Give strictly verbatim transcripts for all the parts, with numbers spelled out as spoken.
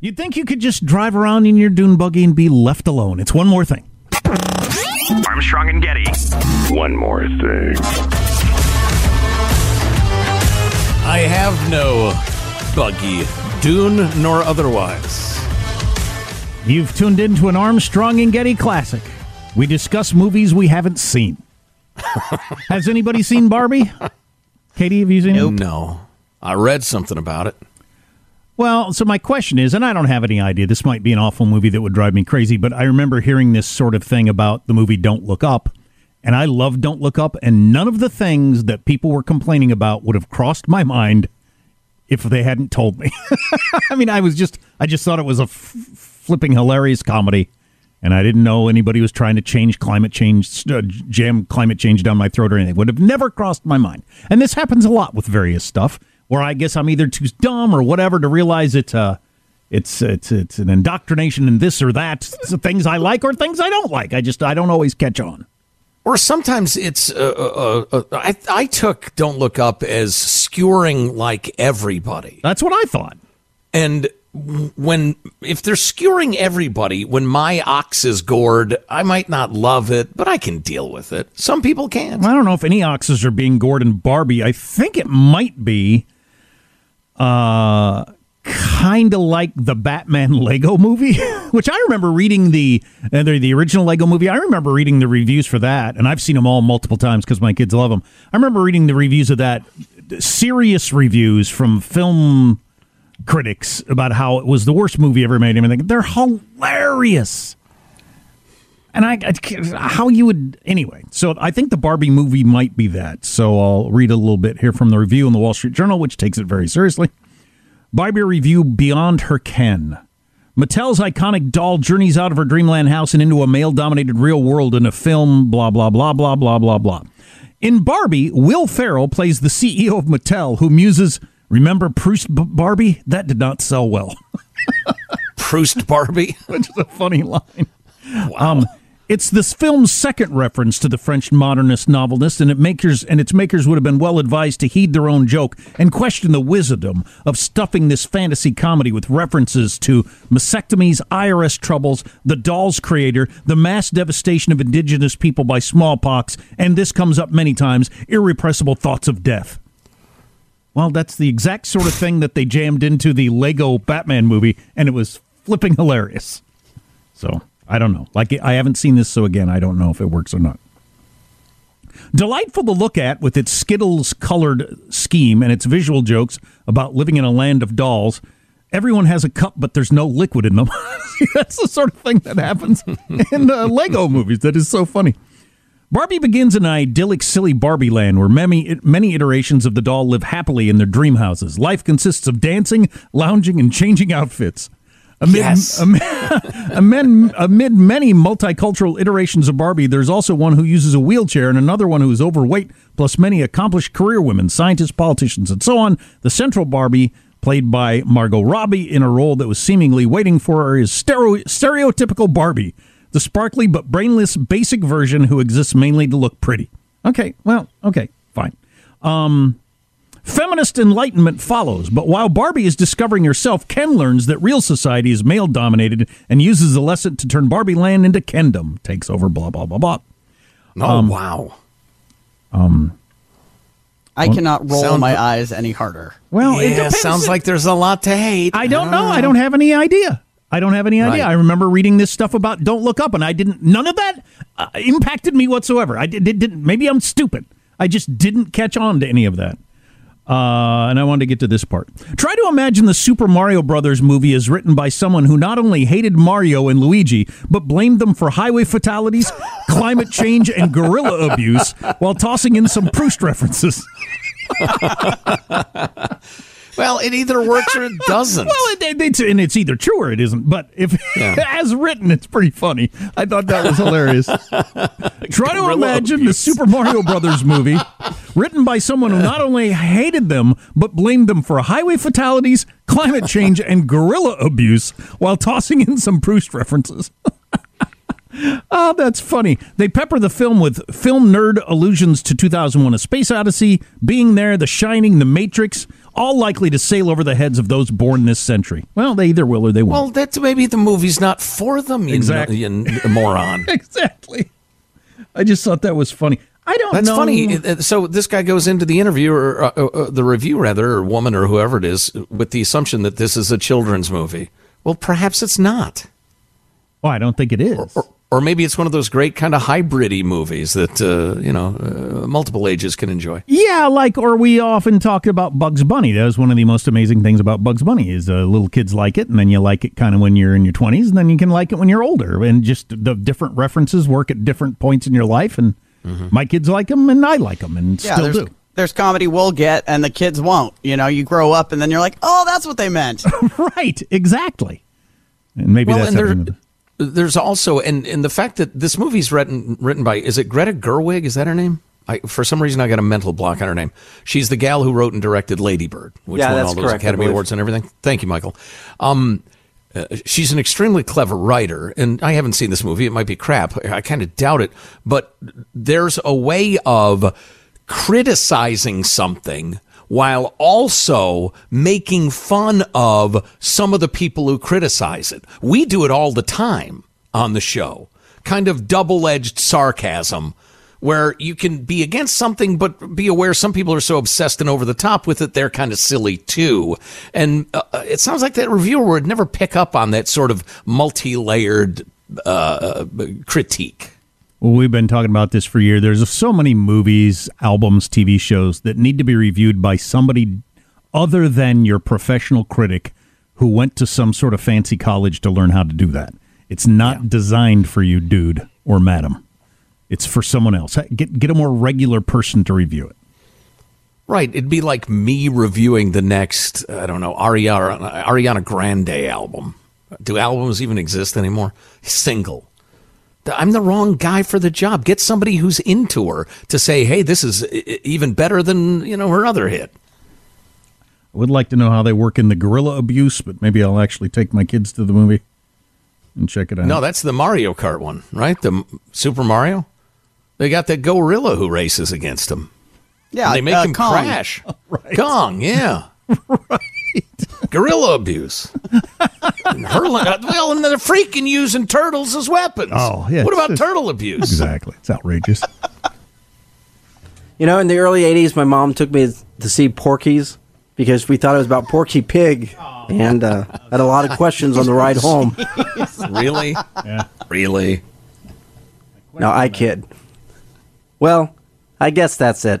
You'd think you could just drive around in your Dune Buggy and be left alone. It's one more thing. Armstrong and Getty. One more thing. I have no buggy, Dune nor otherwise. You've tuned into an Armstrong and Getty classic. We discuss movies we haven't seen. Has anybody seen Barbie? Katie, have you seen nope. it? No. I read something about it. Well, so my question is, and I don't have any idea, this might be an awful movie that would drive me crazy, but I remember hearing this sort of thing about the movie Don't Look Up, and I love Don't Look Up, and none of the things that people were complaining about would have crossed my mind if they hadn't told me. I mean, I was just, I just thought it was a f- flipping hilarious comedy, and I didn't know anybody was trying to change climate change, uh, jam climate change down my throat or anything. Would have never crossed my mind. And this happens a lot with various stuff. Or I guess I'm either too dumb or whatever to realize it, uh, it's it's it's an indoctrination in this or that. It's the things I like or things I don't like. I just I don't always catch on. Or sometimes it's uh, uh, uh, I I took Don't Look Up as skewering like everybody. That's what I thought. And when if they're skewering everybody, when my ox is gored, I might not love it, but I can deal with it. Some people can't. I don't know if any oxes are being gored in Barbie. I think it might be. Uh, kind of like the Batman Lego movie, which I remember reading the uh, the original Lego movie. I remember reading the reviews for that, and I've seen them all multiple times because my kids love them. I remember reading the reviews of that, serious reviews from film critics about how it was the worst movie ever made. I mean, they're hilarious. And I, I how you would, anyway, so I think the Barbie movie might be that. So I'll read a little bit here from the review in the Wall Street Journal, which takes it very seriously. Barbie review beyond her ken. Mattel's iconic doll journeys out of her dreamland house and into a male-dominated real world in a film, blah, blah, blah, blah, blah, blah, blah. In Barbie, Will Ferrell plays the C E O of Mattel, who muses, remember Proust B- Barbie? That did not sell well. Proust Barbie? Which is a funny line. Wow. Um, It's this film's second reference to the French modernist novelist, and, it makers, and its makers would have been well advised to heed their own joke and question the wisdom of stuffing this fantasy comedy with references to mastectomies, I R S troubles, the doll's creator, the mass devastation of indigenous people by smallpox, and this comes up many times, irrepressible thoughts of death. Well, that's the exact sort of thing that they jammed into the Lego Batman movie, and it was flipping hilarious. So... I don't know. Like, I haven't seen this, so again, I don't know if it works or not. Delightful to look at with its Skittles-colored scheme and its visual jokes about living in a land of dolls, everyone has a cup, but there's no liquid in them. That's the sort of thing that happens in uh, Lego movies. That is so funny. Barbie begins in an idyllic, silly Barbie land where many, many iterations of the doll live happily in their dream houses. Life consists of dancing, lounging, and changing outfits. Amid, yes. amid, amid, amid many multicultural iterations of Barbie, there's also one who uses a wheelchair and another one who is overweight, plus many accomplished career women, scientists, politicians, and so on. The central Barbie, played by Margot Robbie in a role that was seemingly waiting for her, is stero- stereotypical Barbie, the sparkly but brainless basic version who exists mainly to look pretty. Okay, well, okay, fine. Um... Feminist enlightenment follows, but while Barbie is discovering herself, Ken learns that real society is male-dominated and uses the lesson to turn Barbie Land into Kendom. Takes over, blah, blah, blah, blah. Oh, um, wow. Um, I well, cannot roll my like, eyes any harder. Well, yeah, it depends. Sounds like there's a lot to hate. I don't know. I don't have any idea. I don't have any idea. Right. I remember reading this stuff about Don't Look Up, and I didn't. None of that uh, impacted me whatsoever. I did, didn't. Maybe I'm stupid. I just didn't catch on to any of that. Uh, and I wanted to get to this part. Try to imagine the Super Mario Brothers movie is written by someone who not only hated Mario and Luigi, but blamed them for highway fatalities, climate change, and gorilla abuse, while tossing in some Proust references. Well, it either works or it doesn't. Well, it, it's, and it's either true or it isn't. But if yeah. as written, it's pretty funny. I thought that was hilarious. Try to imagine abuse. The Super Mario Brothers movie written by someone who not only hated them, but blamed them for highway fatalities, climate change, and gorilla abuse while tossing in some Proust references. Oh, that's funny. They pepper the film with film nerd allusions to two thousand one A Space Odyssey, Being There, The Shining, The Matrix, all likely to sail over the heads of those born this century. Well, they either will or they won't. Well, that's maybe the movie's not for them, you, exactly. know, you moron. Exactly. I just thought that was funny. I don't that's know. That's funny. So this guy goes into the interview, or uh, uh, the review, rather, or woman, or whoever it is, with the assumption that this is a children's movie. Well, perhaps it's not. Well, I don't think it is. Or, or, Or maybe it's one of those great kind of hybrid-y movies that, uh, you know, uh, multiple ages can enjoy. Yeah, like, or we often talk about Bugs Bunny. That was one of the most amazing things about Bugs Bunny is uh, little kids like it, and then you like it kind of when you're in your twenties, and then you can like it when you're older. And just the different references work at different points in your life, and mm-hmm. my kids like them, and I like them, and yeah, still do. There's comedy we'll get, and the kids won't. You know, you grow up, and then you're like, oh, that's what they meant. Right, exactly. And maybe well, that's another. There's also, and, and the fact that this movie's written written by, is it Greta Gerwig? Is that her name? I, for some reason, I got a mental block on her name. She's the gal who wrote and directed Lady Bird, which yeah, won all those correct, Academy Awards and everything. Thank you, Michael. Um, uh, she's an extremely clever writer, and I haven't seen this movie. It might be crap. I kind of doubt it. But there's a way of criticizing something while also making fun of some of the people who criticize it. We do it all the time on the show. Kind of double-edged sarcasm where you can be against something, but be aware some people are so obsessed and over the top with it, they're kind of silly too. And uh, it sounds like that reviewer would never pick up on that sort of multi-layered uh, critique. Well, we've been talking about this for years. There's so many movies, albums, T V shows that need to be reviewed by somebody other than your professional critic who went to some sort of fancy college to learn how to do that. It's not yeah. designed for you, dude or madam. It's for someone else. Get get a more regular person to review it. Right. It'd be like me reviewing the next, I don't know, Ariana, Ariana Grande album. Do albums even exist anymore? Single. I'm the wrong guy for the job. Get somebody who's into her to say, hey, this is even better than, you know, her other hit. I would like to know how they work in the gorilla abuse, but maybe I'll actually take my kids to the movie and check it out. No, that's the Mario Kart one, right? The Super Mario? They got that gorilla who races against them. Yeah, and they make uh, him Kong. Crash. Oh, right. Kong, yeah. Right. Gorilla abuse. And hurling, well, and they're freaking using turtles as weapons. Oh, yeah. What about turtle abuse? Exactly. It's outrageous. You know, in the early eighties, my mom took me to see Porky's because we thought it was about Porky Pig. Oh, and uh, had a lot of questions on the ride home. Really? Yeah. Really? No, I kid. Well, I guess that's it.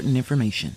information.